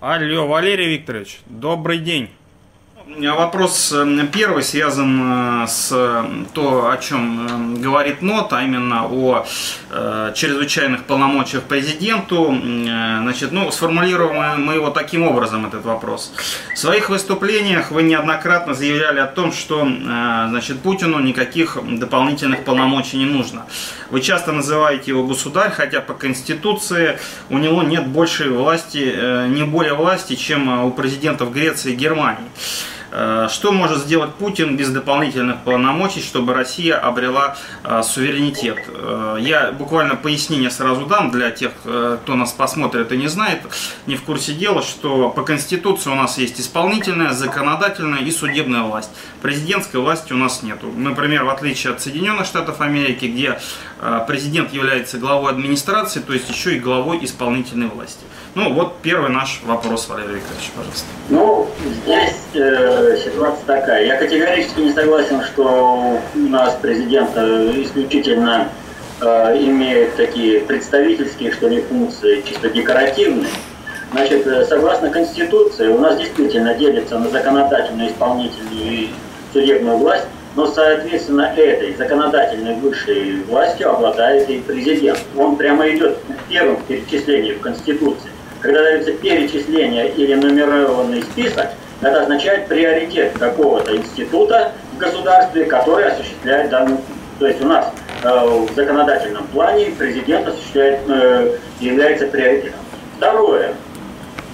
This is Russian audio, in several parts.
Алло, Валерий Викторович, добрый день. Вопрос первый связан с то, о чем говорит НОТ, а именно о чрезвычайных полномочиях президенту. Значит, сформулируем мы его таким образом, этот вопрос. В своих выступлениях вы неоднократно заявляли о том, что Путину никаких дополнительных полномочий не нужно. Вы часто называете его государь, хотя по Конституции у него нет больше власти, не более власти, чем у президентов Греции и Германии. Что может сделать Путин без дополнительных полномочий, чтобы Россия обрела суверенитет? Я буквально пояснение сразу дам для тех, кто нас посмотрит и не знает, не в курсе дела, что по Конституции у нас есть исполнительная, законодательная и судебная власть. Президентской власти у нас нет. Например, в отличие от Соединенных Штатов Америки, где президент является главой администрации, то есть еще и главой исполнительной власти. Вот первый наш вопрос, Валерий Викторович, пожалуйста. Здесь ситуация такая. Я категорически не согласен, что у нас президент исключительно имеет такие представительские, что ли, функции, чисто декоративные. Значит, согласно Конституции, у нас действительно делится на законодательную, исполнительную и судебную власть, но, соответственно, этой законодательной высшей властью обладает и президент. Он прямо идет в первом перечислении в Конституции. Когда дается перечисление или нумерованный список, это означает приоритет какого-то института в государстве, который осуществляет данную функцию. То есть у нас в законодательном плане президент осуществляет, является приоритетом. Второе.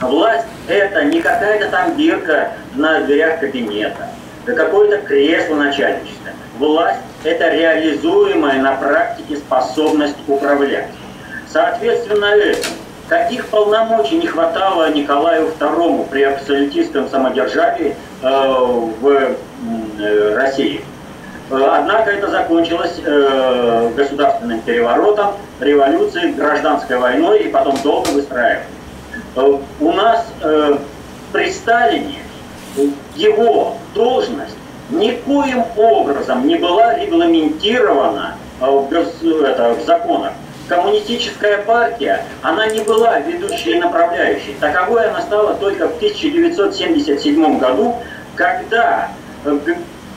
Власть – это не какая-то там дырка на дверях кабинета, да какое-то кресло начальничества. Власть – это реализуемая на практике способность управлять. Соответственно, этому. Каких полномочий не хватало Николаю II при абсолютистском самодержавии в России? Однако это закончилось государственным переворотом, революцией, гражданской войной и потом долго выстраиванием. У нас при Сталине его должность никоим образом не была регламентирована в законах. Коммунистическая партия, она не была ведущей и направляющей. Таковой она стала только в 1977 году, когда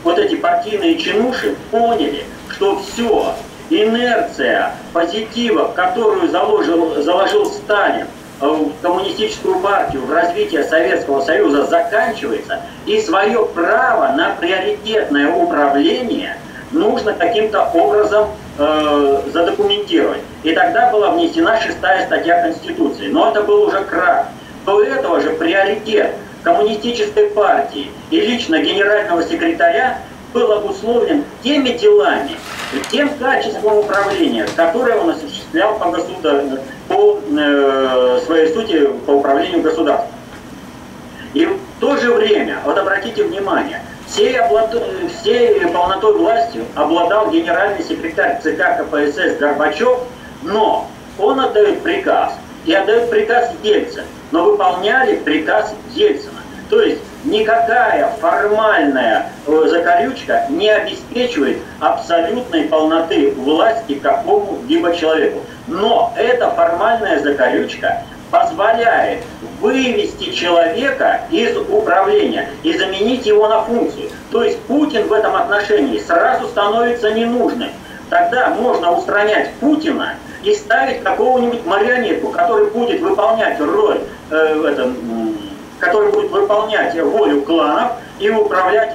вот эти партийные чинуши поняли, что все, инерция позитива, которую заложил Сталин в коммунистическую партию, в развитие Советского Союза, заканчивается, и свое право на приоритетное управление нужно каким-то образом задокументировать. И тогда была внесена 6-я статья Конституции. Но это был уже крах. До этого же приоритет коммунистической партии и лично генерального секретаря был обусловлен теми делами, тем качеством управления, которое он осуществлял по своей сути по управлению государством. И в то же время, вот обратите внимание, всей полнотой властью обладал генеральный секретарь ЦК КПСС Горбачев, но он отдает приказ, и отдает приказ Ельцин, но выполняли приказ Ельцина. То есть никакая формальная закорючка не обеспечивает абсолютной полноты власти какому-либо человеку. Но эта формальная закорючка позволяет вывести человека из управления и заменить его на функцию. То есть Путин в этом отношении сразу становится ненужным. Тогда можно устранять Путина и ставить какого-нибудь марионетку, который будет выполнять роль, который будет выполнять волю кланов и управлять.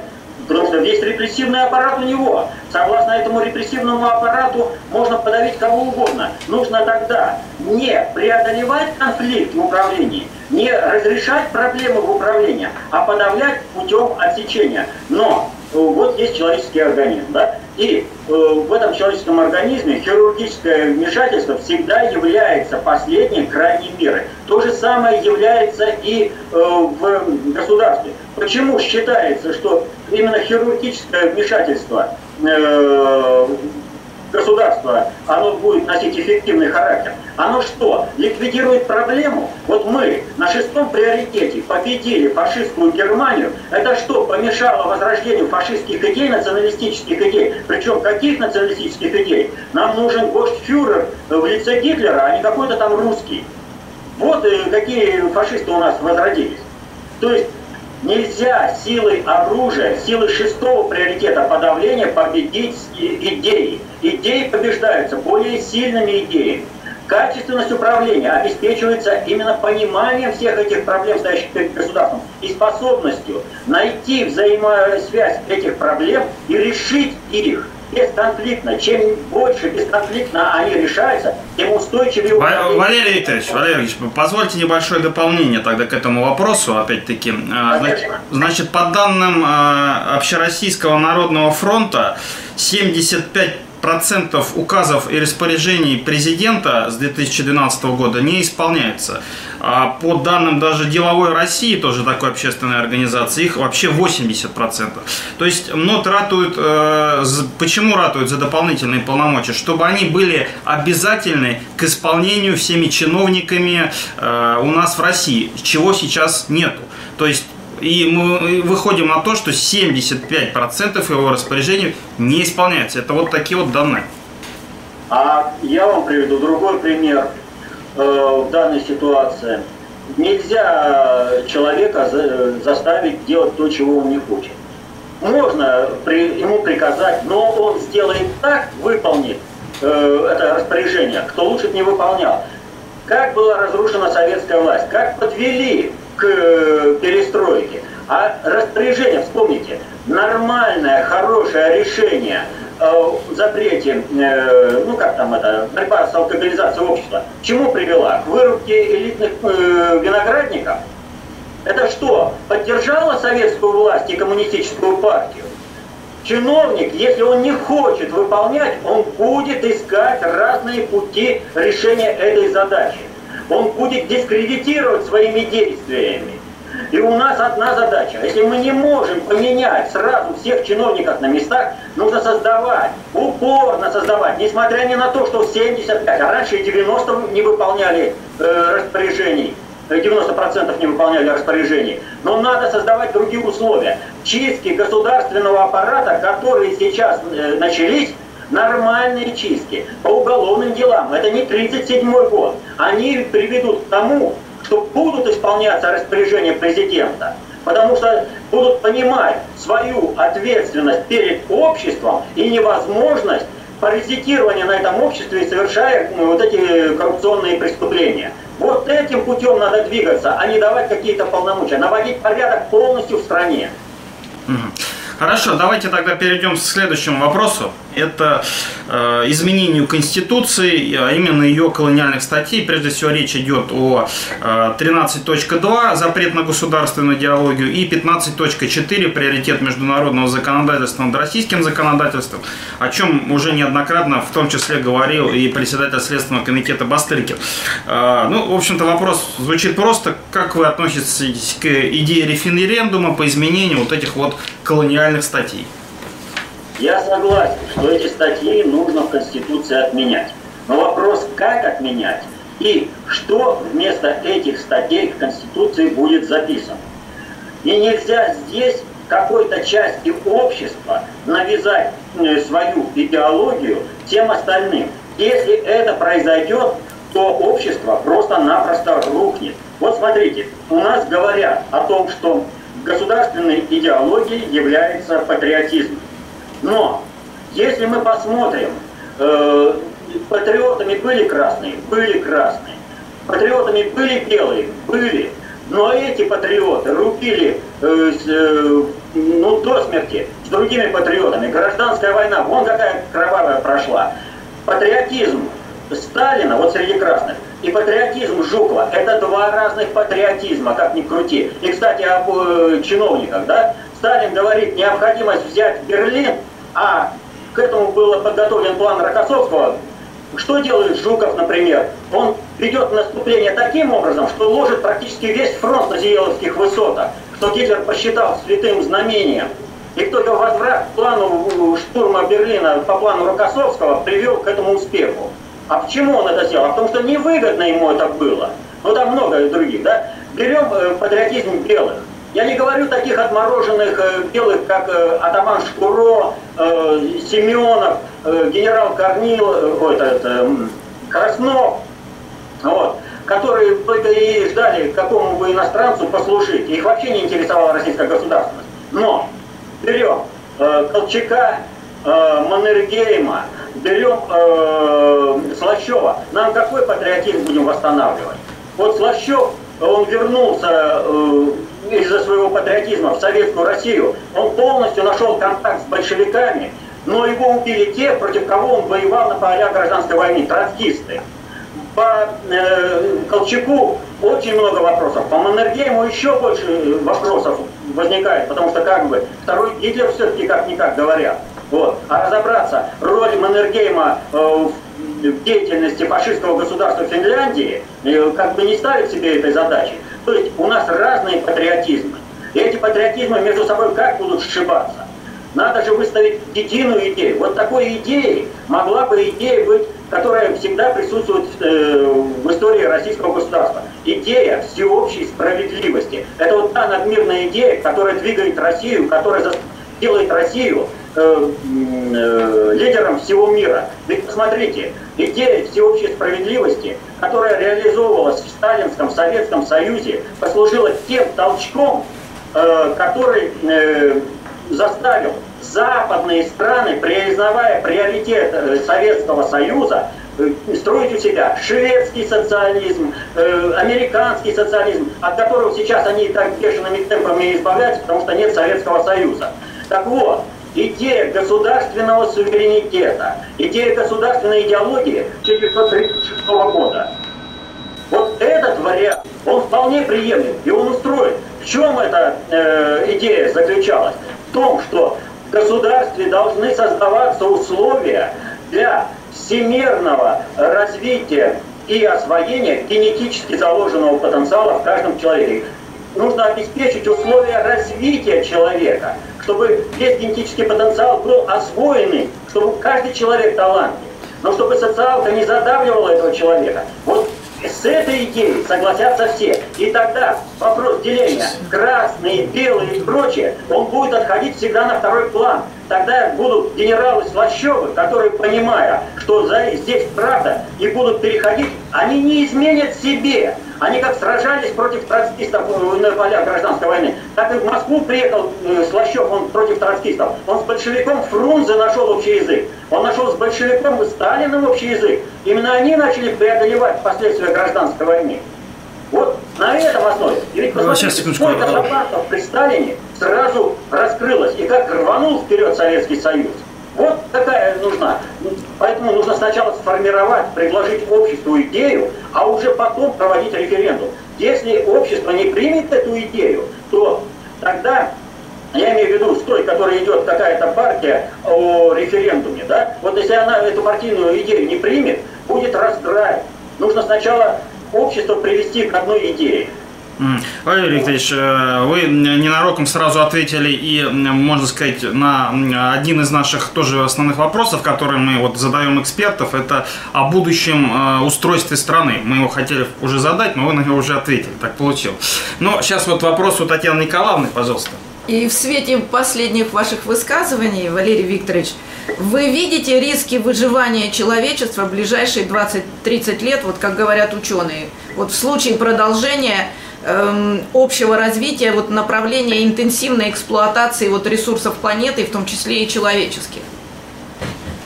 Потому что весь репрессивный аппарат у него. Согласно этому репрессивному аппарату можно подавить кого угодно. Нужно тогда не преодолевать конфликт в управлении, не разрешать проблемы в управлении, а подавлять путем отсечения. Но вот есть человеческий организм, да? И в этом человеческом организме хирургическое вмешательство всегда является последней крайней мерой. То же самое является и в государстве. Почему считается, что именно хирургическое вмешательство государства, оно будет носить эффективный характер? Оно что, ликвидирует проблему? Вот мы на 6-м приоритете победили фашистскую Германию. Это что, помешало возрождению фашистских идей, националистических идей? Причем каких националистических идей? Нам нужен гоштфюрер в лице Гитлера, а не какой-то там русский. Вот какие фашисты у нас возродились. То есть нельзя силой оружия, силой шестого приоритета подавления победить идеи. Идеи побеждаются более сильными идеями. Качественность управления обеспечивается именно пониманием всех этих проблем, стоящих перед государством, и способностью найти взаимосвязь этих проблем и решить их бесконфликтно. Чем больше бесконфликтно они решаются, тем устойчивее... Валерий Викторович, позвольте небольшое дополнение тогда к этому вопросу, опять-таки. Значит, по данным Общероссийского народного фронта, 75% указов и распоряжений президента с 2012 года не исполняется. А по данным даже «Деловой России», тоже такой общественной организации, их вообще 80%. То есть МНОТ ратует, почему ратуют за дополнительные полномочия? Чтобы они были обязательны к исполнению всеми чиновниками у нас в России, чего сейчас нету. То есть и мы выходим на то, что 75% его распоряжений не исполняется. Это вот такие вот данные. А я вам приведу другой пример в данной ситуации. Нельзя человека заставить делать то, чего он не хочет. Можно ему приказать, но он сделает так, выполнит это распоряжение, кто лучше не выполнял. Как была разрушена советская власть, как подвели к перестройке. А распоряжение, вспомните, нормальное, хорошее решение о запрете, борьба с алкоголизацией общества, к чему привела? К вырубке элитных виноградников? Это что, поддержало советскую власть и коммунистическую партию? Чиновник, если он не хочет выполнять, он будет искать разные пути решения этой задачи. Он будет дискредитировать своими действиями. И у нас одна задача. Если мы не можем поменять сразу всех чиновников на местах, нужно создавать, упорно создавать, несмотря ни на то, что 75, а раньше 90% не выполняли распоряжений. 90% не выполняли распоряжений. Но надо создавать другие условия. Чистки государственного аппарата, которые сейчас начались, нормальные чистки по уголовным делам, это не 37-й год, они приведут к тому, что будут исполняться распоряжения президента, потому что будут понимать свою ответственность перед обществом и невозможность паразитирования на этом обществе, совершая вот эти коррупционные преступления. Вот этим путем надо двигаться, а не давать какие-то полномочия, наводить порядок полностью в стране. Хорошо, давайте тогда перейдем к следующему вопросу. Это изменению Конституции, а именно ее колониальных статей. Прежде всего речь идет о 13.2 запрет на государственную идеологию и 15.4 приоритет международного законодательства над российским законодательством, о чем уже неоднократно в том числе говорил и председатель Следственного комитета Бастыркин. В общем-то вопрос звучит просто. Как вы относитесь к идее референдума по изменению вот этих вот колониальных статей? Я согласен, что эти статьи нужно в Конституции отменять. Но вопрос, как отменять и что вместо этих статей в Конституции будет записано. И нельзя здесь какой-то части общества навязать свою идеологию всем остальным. Если это произойдет, то общество просто-напросто рухнет. Вот смотрите, у нас говорят о том, что государственной идеологией является патриотизм. Но если мы посмотрим, патриотами были красные, патриотами были белые, были. Но эти патриоты рубили до смерти с другими патриотами. Гражданская война, вон какая кровавая прошла. Патриотизм Сталина, вот среди красных, и патриотизм Жукова – это два разных патриотизма, как ни крути. И, кстати, об чиновниках, да? Сталин говорит, необходимость взять Берлин, а к этому был подготовлен план Рокоссовского. Что делает Жуков, например? Он ведет наступление таким образом, что ложит практически весь фронт на Зиеловских высотах, что Гитлер посчитал святым знамением. И только возврат к плану штурма Берлина по плану Рокоссовского привел к этому успеху. А почему он это сделал? А потому что невыгодно ему это было. Ну там много других, да? Берем патриотизм белых. Я не говорю таких отмороженных белых, как атаман Шкуро, Семенов, генерал Корнилов, Краснов. Вот. которые только и ждали какому бы иностранцу послужить. Их вообще не интересовала российская государственность. Но берем Колчака, Маннергейма, берем Слащева. Нам какой патриотизм будем восстанавливать? Вот Слащев, он вернулся из-за своего патриотизма в Советскую Россию. Он полностью нашел контакт с большевиками, но его убили те, против кого он воевал на полях гражданской войны, троцкисты. По Колчаку очень много вопросов, по Маннергейму еще больше вопросов возникает, потому что как бы второй Гитлер все-таки как-никак говорят. Вот. А разобраться, роль Маннергейма в деятельности фашистского государства Финляндии, как бы не ставит себе этой задачи. То есть у нас разные патриотизмы, и эти патриотизмы между собой как будут сшибаться? Надо же выставить единую идею. Вот такой идеей могла бы идея быть, которая всегда присутствует в истории российского государства. Идея всеобщей справедливости. Это вот та надмирная идея, которая двигает Россию, которая делает Россию лидером всего мира. Ведь посмотрите, идея всеобщей справедливости, которая реализовывалась в Сталинском Советском Союзе, послужила тем толчком, который заставил западные страны, признавая приоритет Советского Союза, строить у себя шведский социализм, американский социализм, от которого сейчас они так бешеными темпами избавляются, потому что нет Советского Союза. Так вот, идея государственного суверенитета, идея государственной идеологии 1936 года, вот этот вариант, он вполне приемлем, и он устроен. В чем эта идея заключалась? В том, что в государстве должны создаваться условия для всемирного развития и освоения генетически заложенного потенциала в каждом человеке. Нужно обеспечить условия развития человека, чтобы весь генетический потенциал был освоенный, чтобы каждый человек талантлив, но чтобы социалка не задавливала этого человека. Вот с этой идеей согласятся все. И тогда вопрос деления красные, белые и прочее, он будет отходить всегда на второй план. Тогда будут генералы Слащёвы, которые, понимая, что здесь правда, и будут переходить, они не изменят себе. Они как сражались против троцкистов на полях гражданской войны, так и в Москву приехал Слащёв, он против троцкистов. Он с большевиком Фрунзе нашел общий язык. Он нашел с большевиком Сталиным общий язык. Именно они начали преодолевать последствия гражданской войны. Вот на этом основе. И ведь посмотрите, сколько запасов при Сталине сразу раскрылось. И как рванул вперед Советский Союз. Вот такая нужна. Поэтому нужно сначала сформировать, предложить обществу идею, а уже потом проводить референдум. Если общество не примет эту идею, то тогда, я имею в виду, с той, которой идет какая-то партия о референдуме, да, вот если она эту партийную идею не примет, будет раздрай. Нужно сначала общество привести к одной идее. Валерий Викторович, вы ненароком сразу ответили и, можно сказать, на один из наших тоже основных вопросов, которые мы вот задаем экспертов, это о будущем устройстве страны. Мы его хотели уже задать, но вы на него уже ответили, так получилось. Но сейчас вот вопрос у Татьяны Николаевны, пожалуйста. И в свете последних ваших высказываний, Валерий Викторович, вы видите риски выживания человечества в ближайшие 20-30 лет, вот как говорят ученые, вот в случае продолжения общего развития вот направления интенсивной эксплуатации вот ресурсов планеты, в том числе и человеческих?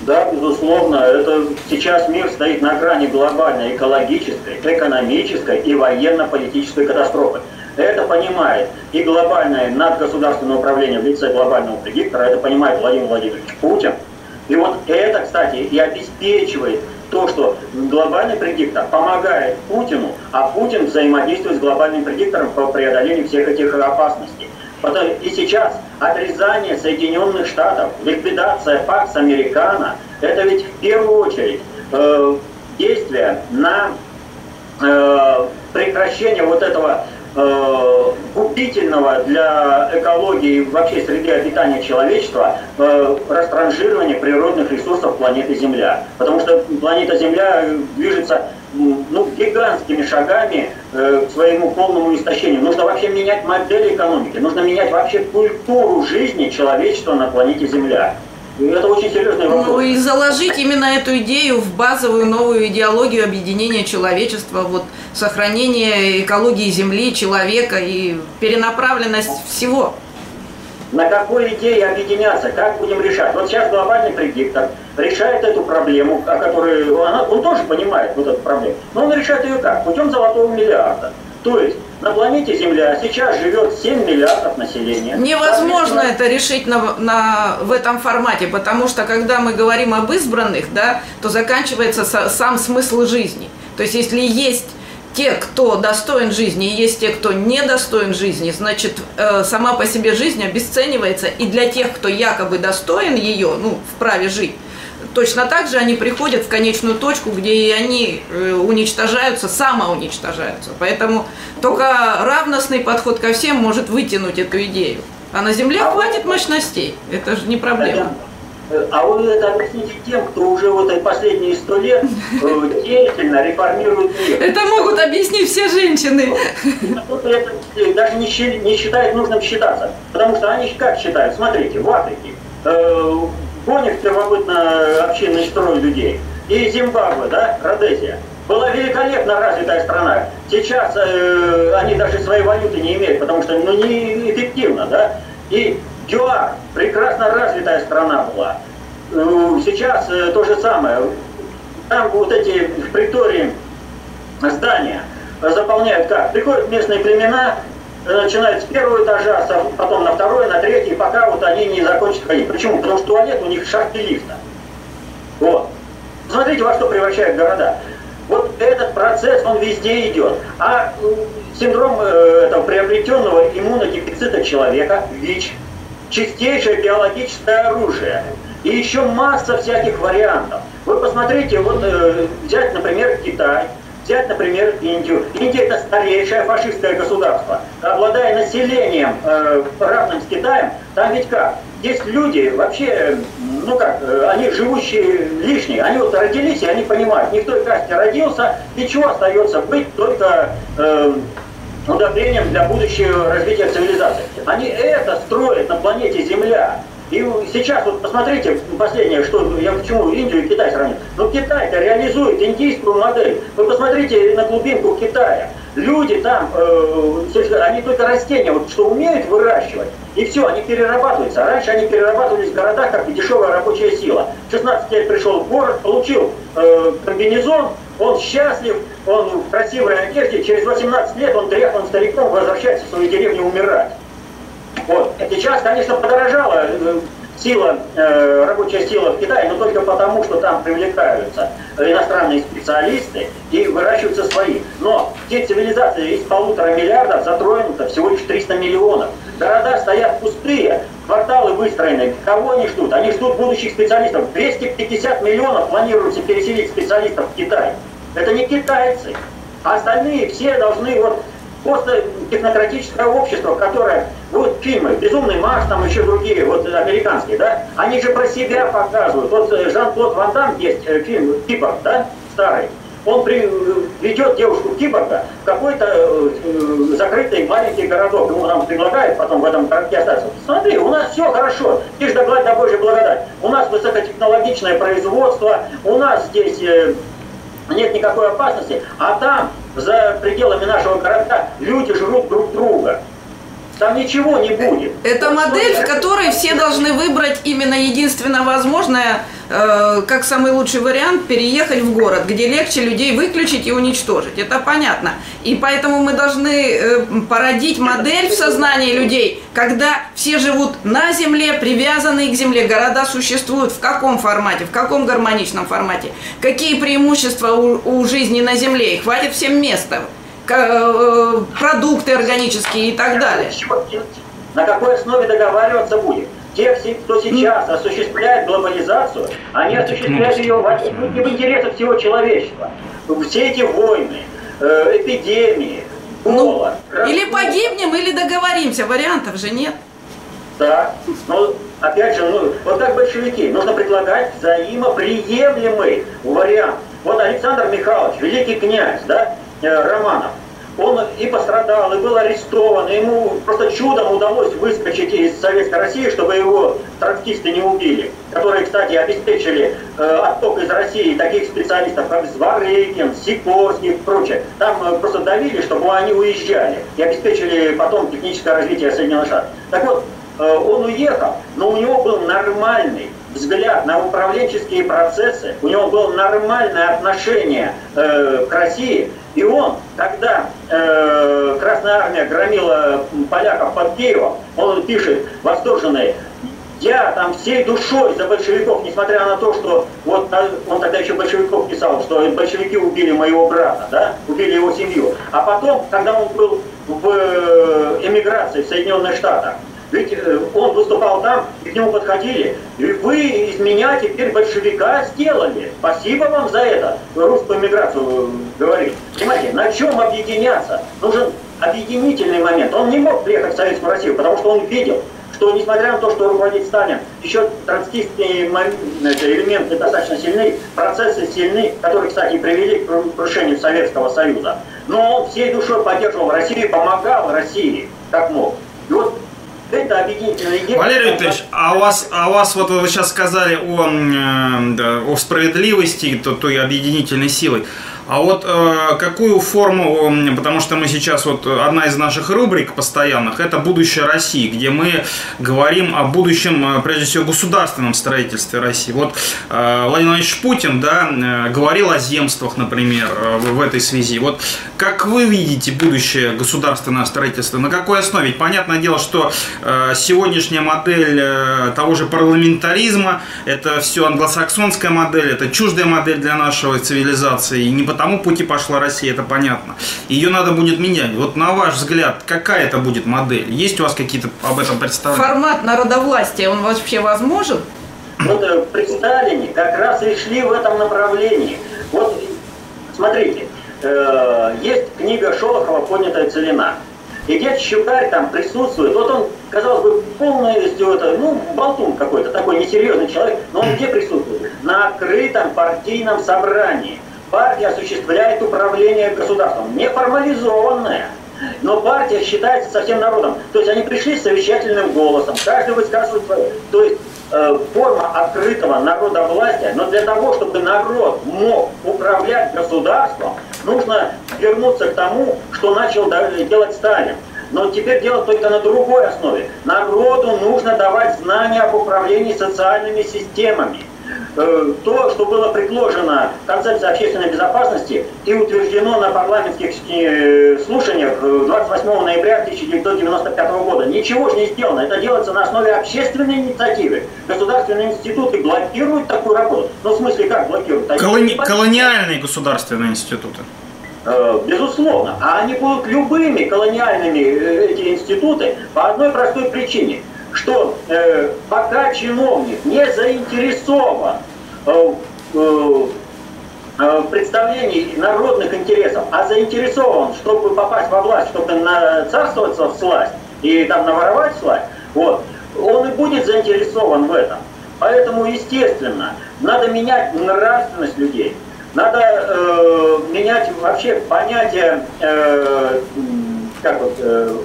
Да, безусловно. Это сейчас мир стоит на грани глобальной экологической, экономической и военно-политической катастрофы. Это понимает и глобальное надгосударственное управление в лице глобального предиктора, это понимает Владимир Владимирович Путин. И вот это, кстати, и обеспечивает то, что глобальный предиктор помогает Путину, а Путин взаимодействует с глобальным предиктором по преодолению всех этих опасностей. И сейчас отрезание Соединенных Штатов, ликвидация Пакс Американо, это ведь в первую очередь действие на прекращение вот этого губительного для экологии и вообще среды обитания человечества растранжирования природных ресурсов планеты Земля. Потому что планета Земля движется гигантскими шагами к своему полному истощению. Нужно вообще менять модель экономики, нужно менять вообще культуру жизни человечества на планете Земля. Это очень серьезный вопрос. Ну и заложить именно эту идею в базовую новую идеологию объединения человечества, вот сохранение экологии Земли, человека и перенаправленность всего. На какой идее объединяться, как будем решать? Вот сейчас глобальный предиктор решает эту проблему, о которой он тоже понимает вот эту проблему, но он решает ее как? Путем золотого миллиарда. То есть на планете Земля сейчас живет 7 миллиардов населения. Невозможно это решить в этом формате, потому что когда мы говорим об избранных, да, то заканчивается сам смысл жизни. То есть если есть те, кто достоин жизни, и есть те, кто не достоин жизни, значит, сама по себе жизнь обесценивается, и для тех, кто якобы достоин ее, ну, вправе жить, точно так же они приходят в конечную точку, где и они уничтожаются, самоуничтожаются. Поэтому только равностный подход ко всем может вытянуть эту идею. А на Земле хватит мощностей, это же не проблема. А вы это объясните тем, кто уже вот эти последние 100 лет деятельно реформирует мир. Это могут объяснить все женщины. Даже не считают нужным считаться. Потому что они как считают? Смотрите, в Африке гонят первобытно-общинный строй людей. И Зимбабве, да, Родезия, была великолепно развитая страна. Сейчас они даже своей валюты не имеют, потому что ну, неэффективно, да. И ЮАР, прекрасно развитая страна была. Сейчас то же самое. Там вот эти в притории здания заполняют как? Приходят местные племена, начинают с первого этажа, потом на второй, на третий, пока вот они не закончат ходить. Почему? Потому что туалет у них в шахте лифта. Вот. Смотрите, во что превращают города. Вот этот процесс, он везде идет. А синдром этого приобретенного иммунодефицита человека, ВИЧ, чистейшее биологическое оружие. И еще масса всяких вариантов. Вы посмотрите, вот взять, например, Китай, взять, например, Индию. Индия – это старейшее фашистское государство. Обладая населением, равным с Китаем, там ведь как? Есть люди вообще, ну как, они живущие лишние. Они вот родились, и они понимают, не в той касте родился, и чего остается быть только... удобрением для будущего развития цивилизации. Они это строят на планете Земля. И сейчас, вот посмотрите, последнее, что я почему Индию и Китай сравнил. Но Китай-то реализует индийскую модель. Вы посмотрите на глубинку Китая. Люди там, они только растения, вот что умеют выращивать, и все, они перерабатываются. Раньше они перерабатывались в городах, как и дешевая рабочая сила. 16 лет пришел в город, получил комбинезон, он счастлив, он в красивой одежде, через 18 лет он дряхлым стариком возвращается в свою деревню умирать. Вот. Сейчас, конечно, подорожала сила, рабочая сила в Китае, но только потому, что там привлекаются иностранные специалисты и выращиваются свои. Но те цивилизации из 1,5 миллиарда затронуто всего лишь 300 миллионов. Города стоят пустые, кварталы выстроены. Кого они ждут? Они ждут будущих специалистов. 250 миллионов планируется переселить специалистов в Китай. Это не китайцы. А остальные все должны вот... Просто технократическое общество, которое, вот фильмы, «Безумный Макс», там еще другие, вот американские, да, они же про себя показывают. Вот Жан-Клод Ван Дамм есть фильм «Киборг», да, старый. Он ведет девушку-киборга в какой-то закрытый маленький городок. Ему нам предлагают потом в этом городке остаться. Смотри, у нас все хорошо, ты ж да гладь да Божья благодать. У нас высокотехнологичное производство, у нас здесь... нет никакой опасности, а там, за пределами нашего городка, люди жрут друг друга. Там ничего не будет. Это модель, в которой все должны выбрать именно единственно возможное, как самый лучший вариант, переехать в город, где легче людей выключить и уничтожить. Это понятно. И поэтому мы должны породить модель в сознании людей, когда все живут на земле, привязанные к земле. Города существуют в каком формате, в каком гармоничном формате. Какие преимущества у жизни на земле? И хватит всем места. Продукты органические и так далее. На какой основе договариваться будет? Те, кто сейчас осуществляет глобализацию, они осуществляют ее не в интересах всего человечества. Все эти войны, эпидемии, голод. Или погибнем, или договоримся. Вариантов же нет. Да. Но опять же, ну, вот как большевики, нужно предлагать взаимоприемлемый вариант. Вот Александр Михайлович, великий князь, да? Романов. он и пострадал, и был арестован, и ему просто чудом удалось выскочить из Советской России, чтобы его троцкисты не убили, которые, кстати, обеспечили отток из России таких специалистов, как Зворыкин, Сикорский и прочее. Там просто давили, чтобы они уезжали, и обеспечили потом техническое развитие Соединенных Штатов. Так вот, он уехал, но у него был нормальный взгляд на управленческие процессы, у него было нормальное отношение к России, и он, когда Красная Армия громила поляков под Киевом, он пишет восторженный: «Я там всей душой за большевиков, несмотря на то, что...» Вот он тогда еще большевиков писал, что большевики убили моего брата, да, убили его семью. А потом, когда он был в эмиграции в Соединенных Штатах, ведь он выступал там, и к нему подходили: «И вы из меня теперь большевика сделали. Спасибо вам за это». Русскую эмиграцию говорит. Понимаете, на чем объединяться? Нужен объединительный момент. Он не мог приехать в Советскую Россию, потому что он видел, что несмотря на то, что руководит Сталин, еще троцкистские элементы достаточно сильны, процессы сильны, которые, кстати, привели к крушению Советского Союза. Но он всей душой поддерживал Россию, помогал России, как мог. И вот это объединительная идея. Валерий Викторович, а у вас вот вы сейчас сказали о справедливости, той объединительной силы. А вот какую форму, потому что мы сейчас, вот одна из наших рубрик постоянных, это «Будущее России», где мы говорим о будущем, прежде всего, государственном строительстве России. Вот Владимир Владимирович Путин, да, говорил о земствах, например, в этой связи. Вот как вы видите будущее государственного строительства? На какой основе? Ведь понятное дело, что сегодняшняя модель того же парламентаризма, это все англосаксонская модель, это чуждая модель для нашего цивилизации, и не по тому пути пошла Россия, это понятно. Ее надо будет менять. Вот на ваш взгляд, какая это будет модель? Есть у вас какие-то об этом представления? Формат народовластия, он вообще возможен? Вот при Сталине как раз и шли в этом направлении. Вот, смотрите, есть книга Шолохова «Поднятая целина». И дед Щукарь там присутствует. Вот он, казалось бы, полностью, это, ну, болтун какой-то, такой несерьезный человек, но он где присутствует? На открытом партийном собрании. Партия осуществляет управление государством, неформализованное, но партия считается со всем народом. То есть они пришли с совещательным голосом, каждый высказывает свое. То есть форма открытого народовластия, но для того, чтобы народ мог управлять государством, нужно вернуться к тому, что начал делать Сталин. Но теперь делать только на другой основе. Народу нужно давать знания об управлении социальными системами. То, что было предложено концепция общественной безопасности и утверждено на парламентских слушаниях 28 ноября 1995 года. Ничего же не сделано. Это делается на основе общественной инициативы. Государственные институты блокируют такую работу. Ну, в смысле, как блокируют? Колониальные государственные институты. Безусловно. А они будут любыми колониальными, эти институты, по одной простой причине. Что пока чиновник не заинтересован в представлении народных интересов, а заинтересован, чтобы попасть во власть, чтобы нацарствоваться в сласть и там наворовать сласть, вот, он и будет заинтересован в этом. Поэтому, естественно, надо менять нравственность людей, надо менять вообще понятия,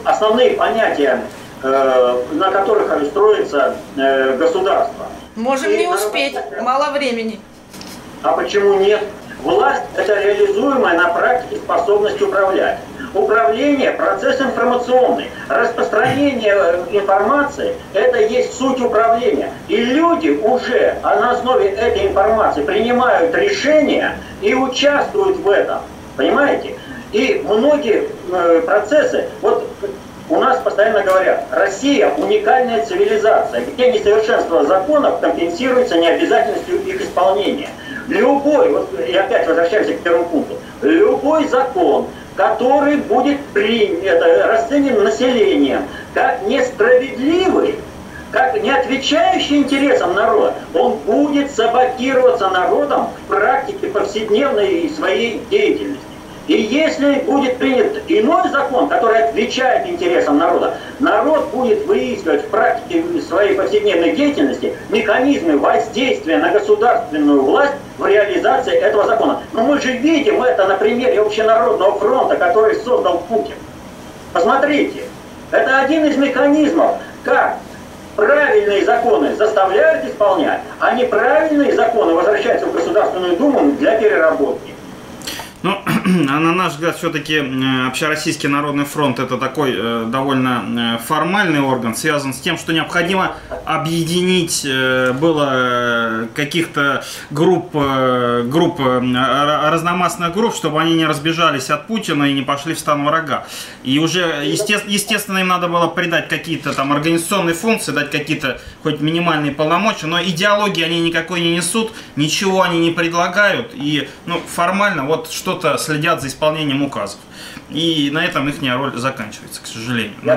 основные понятия, на которых строится государство. Можем не успеть, мало времени. А почему нет? Власть – это реализуемая на практике способность управлять. Управление – процесс информационный. Распространение информации – это есть суть управления. И люди уже на основе этой информации принимают решения и участвуют в этом. Понимаете? И многие процессы… Вот, у нас постоянно говорят, Россия уникальная цивилизация, где несовершенство законов компенсируется необязательностью их исполнения. Любой, вот и опять возвращаемся к первому пункту, любой закон, который будет расценен населением как несправедливый, как не отвечающий интересам народа, он будет саботироваться народом в практике повседневной своей деятельности. И если будет принят иной закон, который отвечает интересам народа, народ будет выискивать в практике своей повседневной деятельности механизмы воздействия на государственную власть в реализации этого закона. Но мы же видим это на примере Общенародного фронта, который создал Путин. Посмотрите, это один из механизмов, как правильные законы заставляют исполнять, а неправильные законы возвращаются в Государственную Думу для переработки. Ну, а на наш взгляд, все-таки Общероссийский народный фронт — это такой довольно формальный орган, связан с тем, что необходимо объединить было каких-то разномастных групп, чтобы они не разбежались от Путина и не пошли в стан врага. И уже, естественно, им надо было придать какие-то там организационные функции, дать какие-то хоть минимальные полномочия, но идеологии они никакой не несут, ничего они не предлагают, и ну, формально вот что-то следят за исполнением указов. И на этом их роль заканчивается, к сожалению. Я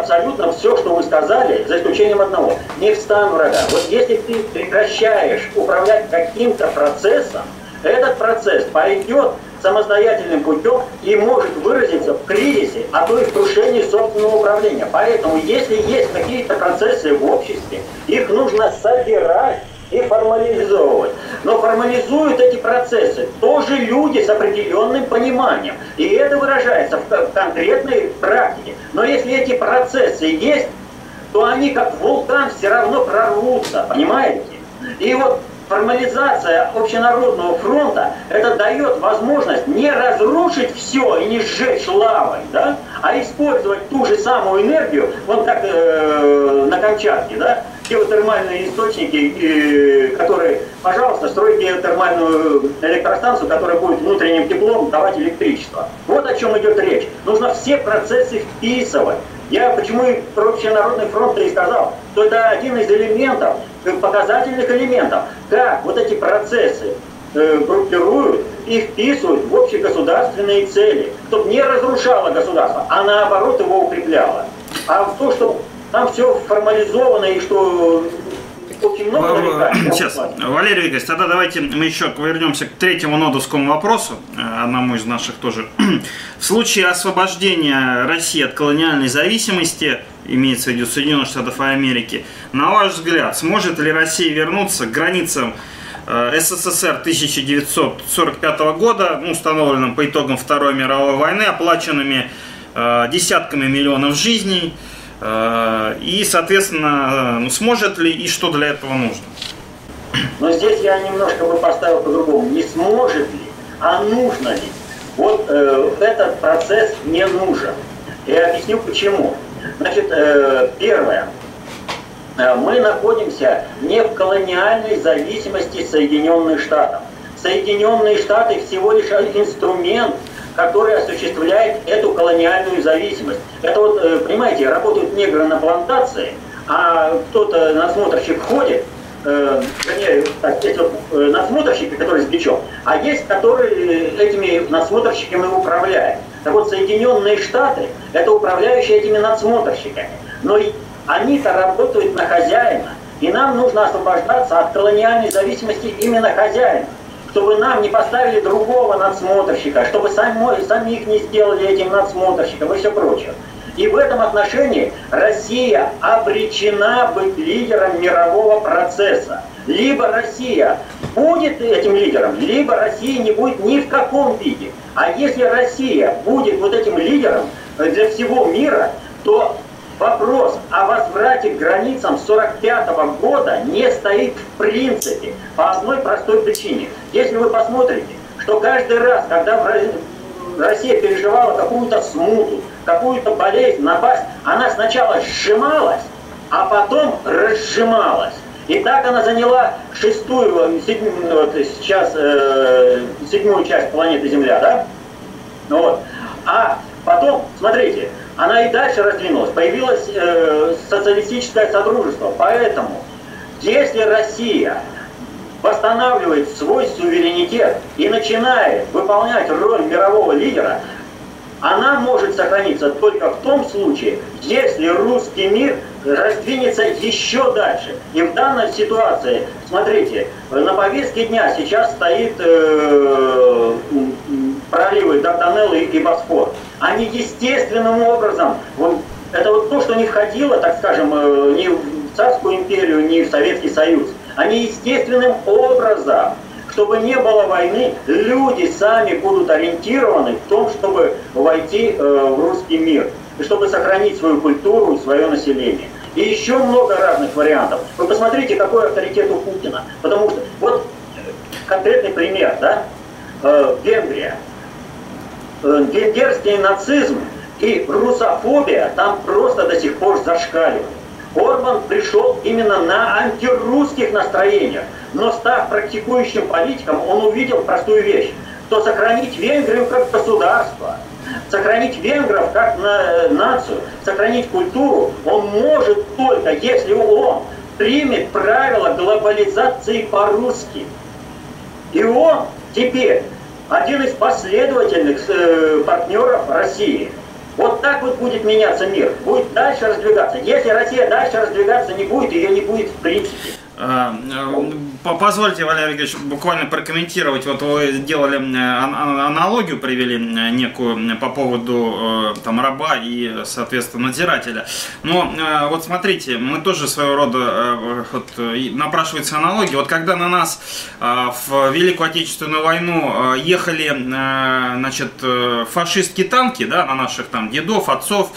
абсолютно все, что вы сказали, за исключением одного. Не в стан врага. Вот если ты прекращаешь управлять каким-то процессом, этот процесс пойдет самостоятельным путем и может выразиться в кризисе, а то и в крушении собственного управления. Поэтому, если есть какие-то процессы в обществе, их нужно собирать и формализовывать. Но формализуют эти процессы тоже люди с определенным пониманием. И это выражается в конкретной практике. Но если эти процессы есть, то они как вулкан все равно прорвутся, понимаете? И вот формализация Общенародного фронта, это дает возможность не разрушить все и не сжечь лавой, да? А использовать ту же самую энергию, вот как на Камчатке, да? Геотермальные источники, которые, пожалуйста, стройте геотермальную электростанцию, которая будет внутренним теплом давать электричество. Вот о чем идет речь. Нужно все процессы вписывать. Я почему и про Общенародный фронт и сказал, что это один из элементов, показательных элементов, как вот эти процессы группируют и вписывают в общегосударственные цели, чтобы не разрушало государство, а наоборот его укрепляло. А в то, что там все формализовано и что очень много лекарств. Сейчас, Валерий Викторович, тогда давайте мы еще вернемся к третьему нодовскому вопросу, одному из наших тоже. В случае освобождения России от колониальной зависимости, имеется в виду Соединенных Штатов Америки, на ваш взгляд, сможет ли Россия вернуться к границам СССР 1945 года, установленным по итогам Второй мировой войны, оплаченными десятками миллионов жизней? И, соответственно, ну, сможет ли и что для этого нужно? Но здесь я немножко бы поставил по-другому. Не сможет ли, а нужно ли? Вот этот процесс не нужен. Я объясню почему. Значит, первое. Мы находимся не в колониальной зависимости Соединенных Штатов. Соединенные Штаты всего лишь инструмент, который осуществляет эту колониальную зависимость. Это вот, понимаете, работают негры на плантации, а кто-то надсмотрщик ходит, есть вот надсмотрщики, которые с бичом, а есть, которые этими надсмотрщиками управляют. Так вот, Соединенные Штаты – это управляющие этими надсмотрщиками. Но они-то работают на хозяина, и нам нужно освобождаться от колониальной зависимости именно хозяина, чтобы нам не поставили другого надсмотрщика, чтобы самих не сделали этим надсмотрщиком и все прочее. И в этом отношении Россия обречена быть лидером мирового процесса. Либо Россия будет этим лидером, либо Россия не будет ни в каком виде. А если Россия будет вот этим лидером для всего мира, то вопрос о возврате к границам 1945 года не стоит в принципе по одной простой причине. Если вы посмотрите, что каждый раз, когда Россия переживала какую-то смуту, какую-то болезнь, напасть, она сначала сжималась, а потом разжималась. И так она заняла седьмую часть планеты Земля, да? Вот. А потом, смотрите, она и дальше раздвинулась, появилось социалистическое содружество. Поэтому, если Россия восстанавливает свой суверенитет и начинает выполнять роль мирового лидера, она может сохраниться только в том случае, если русский мир раздвинется еще дальше. И в данной ситуации, смотрите, на повестке дня сейчас стоит проливы Дарданелл и Босфор. Они естественным образом, вот, это вот то, что не входило, так скажем, ни в Царскую империю, ни в Советский Союз. Они естественным образом, чтобы не было войны, люди сами будут ориентированы в том, чтобы войти в русский мир, и чтобы сохранить свою культуру и свое население. И еще много разных вариантов. Вы посмотрите, какой авторитет у Путина. Потому что, вот конкретный пример, да, Венгрия. Венгерский нацизм и русофобия там просто до сих пор зашкаливают. Орбан пришел именно на антирусских настроениях, но став практикующим политиком, он увидел простую вещь, что сохранить Венгрию как государство, сохранить венгров как нацию, сохранить культуру, он может только, если он примет правила глобализации по-русски. И он теперь один из последовательных партнеров России. Вот так вот будет меняться мир, будет дальше раздвигаться. Если Россия дальше раздвигаться не будет, ее не будет в принципе. Позвольте, Валерий Георгиевич, буквально прокомментировать. Вот вы сделали аналогию, привели некую по поводу там раба и, соответственно, надзирателя. Но вот смотрите, мы тоже своего рода, вот, напрашивается аналогия. Вот когда на нас в Великую Отечественную войну ехали, значит, фашистские танки, да, на наших там дедов, отцов,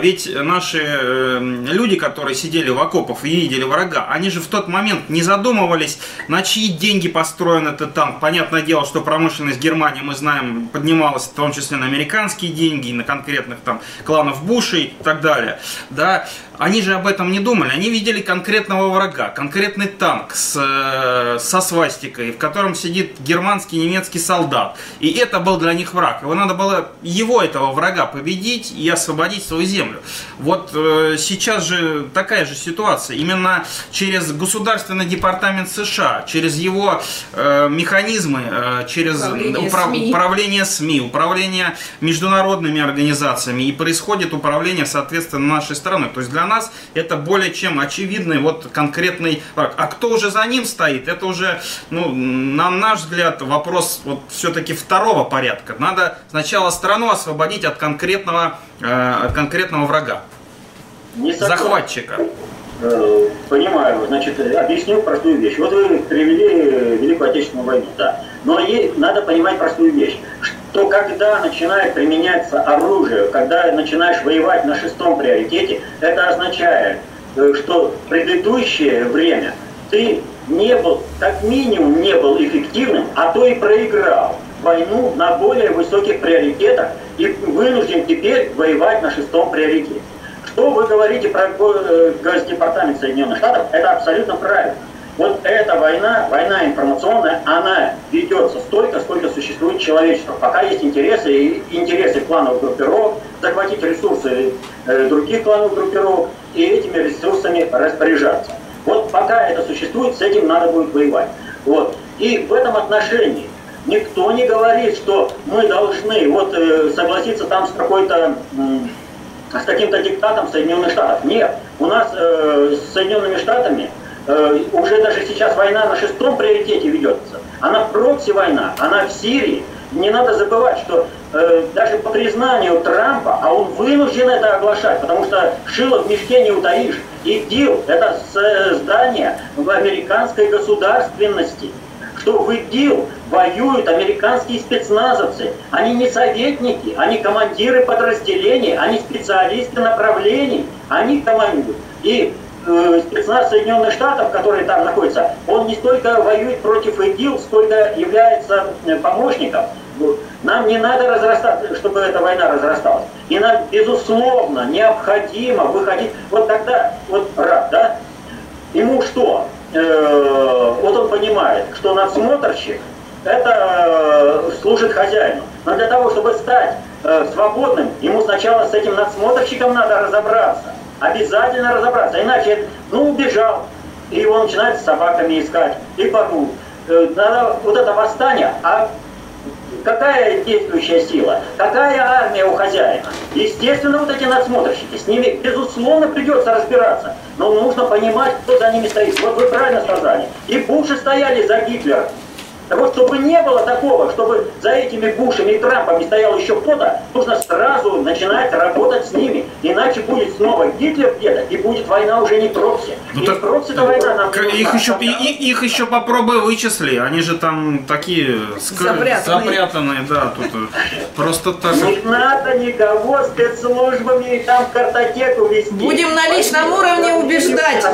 ведь наши люди, которые сидели в окопах и видели врага, они же в тот момент не задумывались, на чьи деньги построен этот танк. Понятное дело, что промышленность Германии, мы знаем, поднималась в том числе на американские деньги, на конкретных там кланов Буша и так далее. Да? Они же об этом не думали. Они видели конкретного врага, конкретный танк со свастикой, в котором сидит германский, немецкий солдат. И это был для них враг. Его надо было, этого врага, победить и освободить свою землю. Вот сейчас же такая же ситуация. Именно через Государственный департамент США, через его механизмы, через управление СМИ, управление международными организациями, и происходит управление, соответственно, нашей страной. То есть для нас это более чем очевидный вот конкретный враг. А кто уже за ним стоит, это уже, ну, на наш взгляд, вопрос вот все-таки второго порядка. Надо сначала страну освободить от конкретного врага, захватчика. Понимаю, значит, объясню простую вещь. Вот вы привели Великую Отечественную войну, да. Но ей надо понимать простую вещь, что когда начинает применяться оружие, когда начинаешь воевать на шестом приоритете, это означает, что в предыдущее время ты не был, как минимум, не был эффективным, а то и проиграл войну на более высоких приоритетах и вынужден теперь воевать на шестом приоритете. Что вы говорите про Госдепартамент Соединенных Штатов, это абсолютно правильно. Вот эта война, война информационная, она ведется столько, сколько существует человечество. Пока есть интересы, и интересы кланов группировок, захватить ресурсы других кланов группировок и этими ресурсами распоряжаться. Вот пока это существует, с этим надо будет воевать. Вот. И в этом отношении никто не говорит, что мы должны вот, согласиться там с какой-то... с каким-то диктатом Соединенных Штатов. Нет, у нас с Соединенными Штатами уже даже сейчас война на шестом приоритете ведется. Она прокси-война, она в Сирии. Не надо забывать, что даже по признанию Трампа, а он вынужден это оглашать, потому что шило в мешке не утаишь. ИГИЛ – это здание американской государственности. Что в ИГИЛ воюют американские спецназовцы. Они не советники, они командиры подразделений, они специалисты направлений, они командуют. И спецназ Соединенных Штатов, который там находится, он не столько воюет против ИГИЛ, сколько является помощником. Нам не надо разрастаться, чтобы эта война разрасталась. И нам, безусловно, необходимо выходить. Вот тогда, вот раб, да, ему что? Вот он понимает, что надсмотрщик это служит хозяину. Но для того, чтобы стать свободным, ему сначала с этим надсмотрщиком надо разобраться. Обязательно разобраться. Иначе, ну, убежал, и его начинают с собаками искать, и порвут. Вот это восстание. А какая действующая сила? Какая армия у хозяина? Естественно, вот эти надсмотрщики. С ними, безусловно, придется разбираться. Но нужно понимать, кто за ними стоит. Вот вы правильно сказали. И Буши стояли за Гитлера. Так вот, чтобы не было такого, чтобы за этими Бушами и Трампами стоял еще кто-то, нужно сразу начинать работать с ними. Иначе будет снова Гитлер где-то, и будет война уже не прокси. Ну, так... прокси-то война нам их еще попробуй вычисли. Они же там такие запрятанные, да, тут просто так. Не надо никого спецслужбами там картотеку вести. Будем на личном уровне убеждать.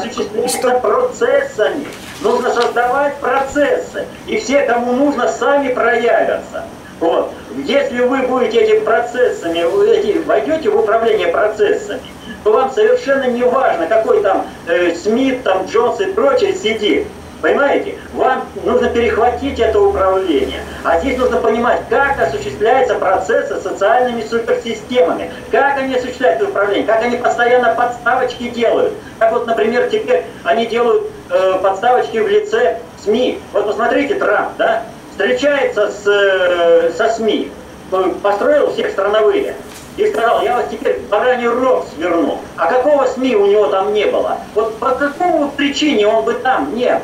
Что процессами. Нужно создавать процессы, и все, кому нужно, сами проявятся. Вот. Если вы будете этими процессами, войдете в управление процессами, то вам совершенно не важно, какой там Смит, там Джонс и прочее сидит. Понимаете? Вам нужно перехватить это управление. А здесь нужно понимать, как осуществляются процессы социальными суперсистемами. Как они осуществляют это управление, как они постоянно подставочки делают. Как вот, например, теперь они делают подставочки в лице СМИ. Вот посмотрите, Трамп, да, встречается со СМИ, построил всех страновые и сказал, я вас теперь бараний рог сверну. А какого СМИ у него там не было? Вот по какому причине он бы там не...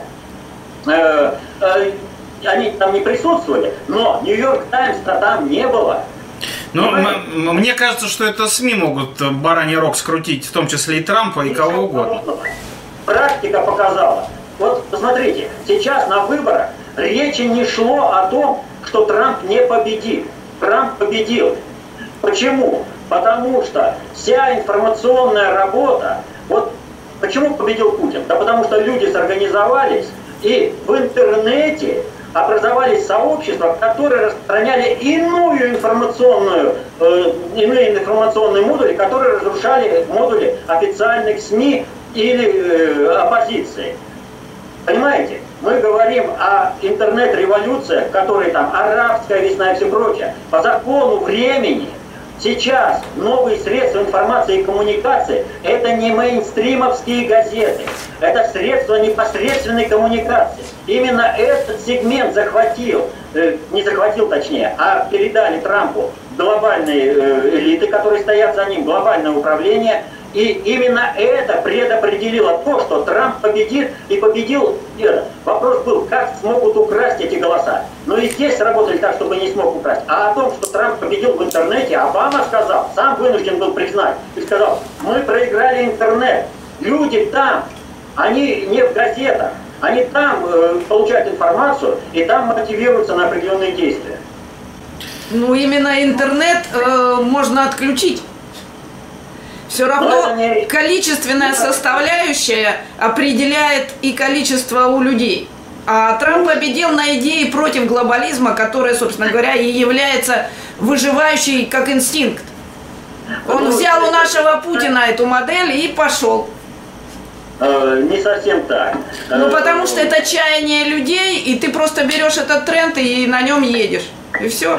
они там не присутствовали, но Нью-Йорк Таймс-то там не было. Ну, мне кажется, что это СМИ могут бараний рог скрутить, в том числе и Трампа, и кого угодно. Практика показала. Вот посмотрите, сейчас на выборах речи не шло о том, что Трамп не победит. Трамп победил. Почему? Потому что вся информационная работа... Вот почему победил Путин? Да потому что люди сорганизовались и в интернете образовались сообщества, которые распространяли иные информационные модули, которые разрушали модули официальных СМИ или оппозиции. Понимаете? Мы говорим о интернет-революциях, которые там арабская весна и все прочее. По закону времени сейчас новые средства информации и коммуникации – это не мейнстримовские газеты, это средства непосредственной коммуникации. Именно этот сегмент не захватил, точнее, а передали Трампу глобальные элиты, которые стоят за ним, глобальное управление. И именно это предопределило то, что Трамп победит и победил. Вопрос был, как смогут украсть эти голоса. Но и здесь сработали так, чтобы не смог украсть. А о том, что Трамп победил в интернете, Обама сказал, сам вынужден был признать. И сказал, мы проиграли интернет. Люди там, они не в газетах. Они там получают информацию и там мотивируются на определенные действия. Ну именно интернет можно отключить. Все равно количественная составляющая определяет и количество у людей. А Трамп победил на идее против глобализма, которая, собственно говоря, и является выживающей как инстинкт. Он взял у нашего Путина эту модель и пошел. Не совсем так. Ну потому что это чаяние людей, и ты просто берешь этот тренд и на нем едешь. И все.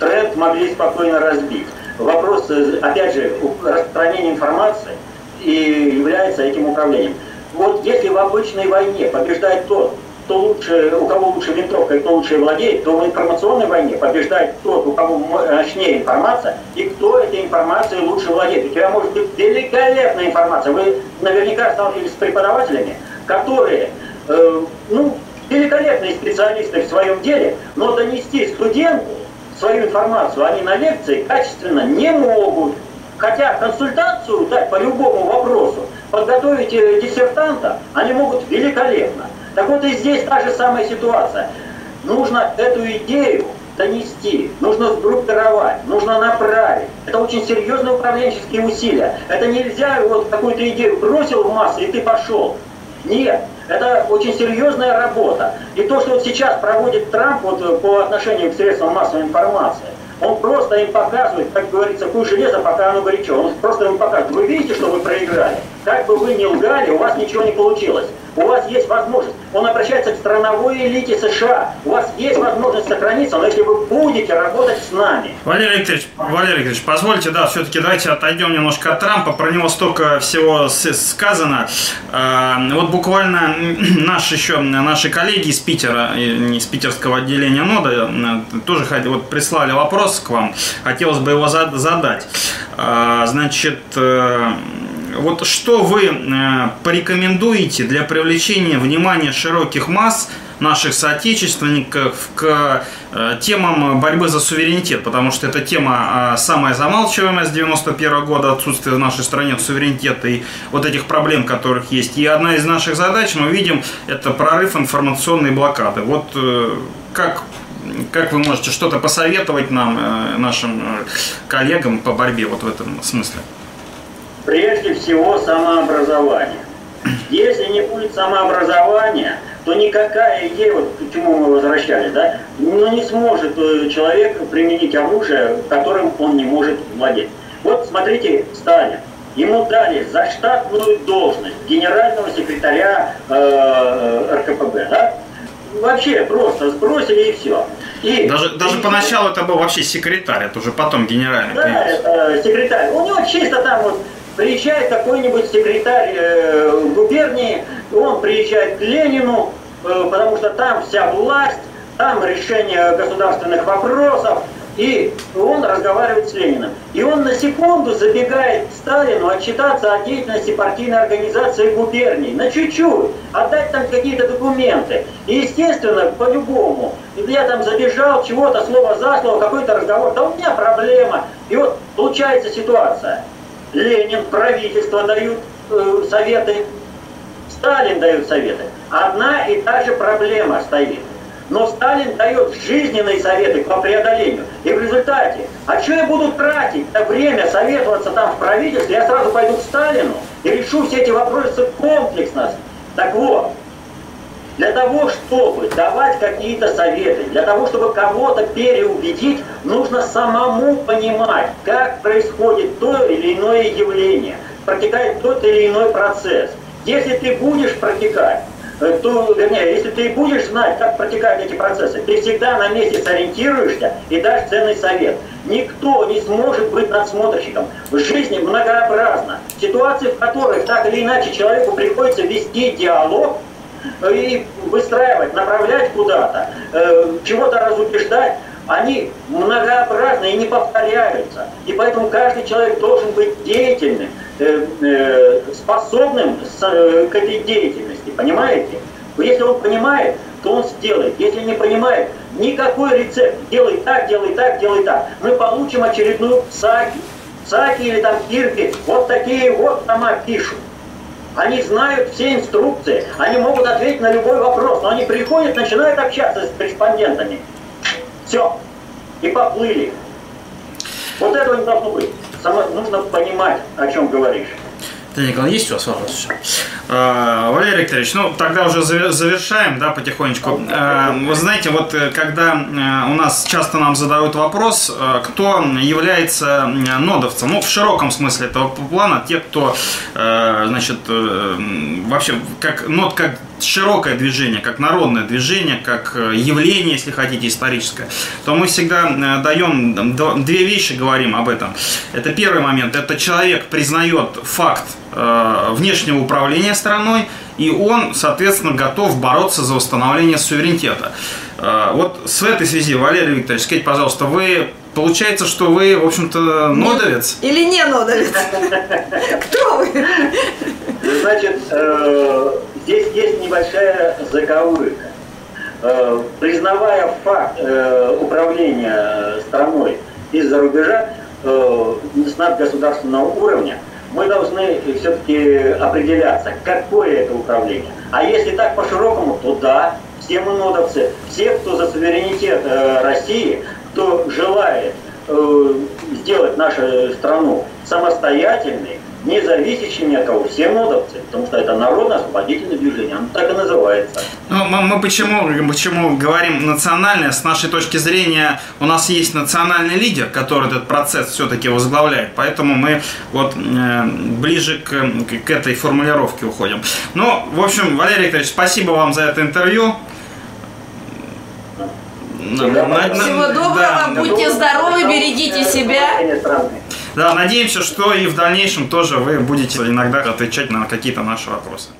Тренд могли спокойно разбить. Вопрос, опять же, распространения информации и является этим управлением. Вот если в обычной войне побеждает тот, кто лучше, у кого лучше винтовка и кто лучше владеет, то в информационной войне побеждает тот, у кого мощнее информация и кто этой информацией лучше владеет. У тебя может быть великолепная информация. Вы наверняка сталкивались с преподавателями, которые, великолепные специалисты в своем деле, но донести студенту свою информацию они на лекции качественно не могут. Хотя консультацию дать по любому вопросу, подготовить диссертанта, они могут великолепно. Так вот и здесь та же самая ситуация. Нужно эту идею донести, нужно сгруппировать, нужно направить. Это очень серьезные управленческие усилия. Это нельзя вот какую-то идею бросил в массы и ты пошел. Нет. Это очень серьезная работа. И то, что вот сейчас проводит Трамп вот, по отношению к средствам массовой информации, он просто им показывает, как говорится, куй железо, пока оно горячо. Он просто им показывает, вы видите, что вы проиграли? Как бы вы ни лгали, у вас ничего не получилось. У вас есть возможность. Он обращается к страновой элите США. У вас есть возможность сохраниться, но если вы будете работать с нами. Валерий Викторович, позвольте, да, все-таки давайте отойдем немножко от Трампа. Про него столько всего сказано. Вот буквально наши коллеги из Питера, не из питерского отделения НОДА, тоже вот прислали вопрос к вам. Хотелось бы его задать. Значит... вот что вы порекомендуете для привлечения внимания широких масс наших соотечественников к темам борьбы за суверенитет, потому что эта тема самая замалчиваемая с 91 года, отсутствие в нашей стране суверенитета и вот этих проблем, которых есть. И одна из наших задач, мы видим, это прорыв информационной блокады. Вот как вы можете что-то посоветовать нам, нашим коллегам по борьбе вот в этом смысле? Прежде всего, самообразование. Если не будет самообразования, то никакая идея, вот к чему мы возвращались, да, ну, не сможет человек применить оружие, которым он не может владеть. Вот смотрите, Сталин. Ему дали заштатную должность генерального секретаря РКПБ, да? Вообще просто сбросили и все. И даже поначалу это был вообще секретарь, это уже потом генеральный. Да, это секретарь. У него чисто там вот приезжает какой-нибудь секретарь губернии, он приезжает к Ленину, потому что там вся власть, там решение государственных вопросов, и он разговаривает с Лениным. И он на секунду забегает к Сталину отчитаться о деятельности партийной организации губернии, на чуть-чуть, отдать там какие-то документы. И естественно, по-любому, я там забежал, чего-то слово за слово, какой-то разговор, да у меня проблема. И вот получается ситуация. Ленин, правительство дают советы, Сталин дает советы. Одна и та же проблема стоит. Но Сталин дает жизненные советы по преодолению. И в результате, а что я буду тратить на время советоваться там в правительстве, я сразу пойду к Сталину и решу все эти вопросы комплексно. Так вот, для того, чтобы давать какие-то советы, для того, чтобы кого-то переубедить, нужно самому понимать, как происходит то или иное явление, протекает тот или иной процесс. Если ты будешь протекать, если ты будешь знать, как протекают эти процессы, ты всегда на месте сориентируешься и дашь ценный совет. Никто не сможет быть надсмотрщиком. Жизнь многообразна. Ситуации, в которых так или иначе человеку приходится вести диалог и выстраивать, направлять куда-то, чего-то разубеждать, они многообразны и не повторяются. И поэтому каждый человек должен быть деятельным, способным к этой деятельности, понимаете? Если он понимает, то он сделает. Если не понимает, никакой рецепт. Делай так, делай так, делай так. Мы получим очередную Псаки. Псаки или там Кирби. Вот такие вот дома пишут. Они знают все инструкции, они могут ответить на любой вопрос, но они приходят, начинают общаться с корреспондентами. Все. И поплыли. Вот этого не должно быть. Нужно понимать, о чем говоришь. Дмитрий Николаевич, есть у вас вопрос? Валерий Викторович, ну тогда уже завершаем, да, потихонечку. Вы знаете, вот когда у нас часто нам задают вопрос, кто является нодовцем, ну в широком смысле этого плана, те, кто, значит, вообще, как нод, как широкое движение, как народное движение, как явление, если хотите, историческое, то мы всегда даем две вещи, говорим об этом. Это первый момент, это человек признает факт внешнего управления страной, и он, соответственно, готов бороться за восстановление суверенитета. Вот с этой связи, Валерий Викторович, скажите, пожалуйста, вы, получается, что вы, в общем-то, нодовец? Или не нодовец? Кто вы? Значит, здесь есть небольшая заковырка. Признавая факт управления страной из-за рубежа с надгосударственного уровня, мы должны все-таки определяться, какое это управление. А если так по-широкому, то да, все мы нодовцы, все, кто за суверенитет России, кто желает сделать нашу страну самостоятельной, не зависящей ни от кого, все нодовцы, потому что это народно-освободительное движение, оно так и называется. Ну, мы почему говорим национальное? С нашей точки зрения у нас есть национальный лидер, который этот процесс все-таки возглавляет, поэтому мы вот ближе к этой формулировке уходим. Ну, в общем, Валерий Викторович, спасибо вам за это интервью. Всего доброго, да. Будьте здоровы, берегите себя. Да, надеемся, что и в дальнейшем тоже вы будете иногда отвечать на какие-то наши вопросы.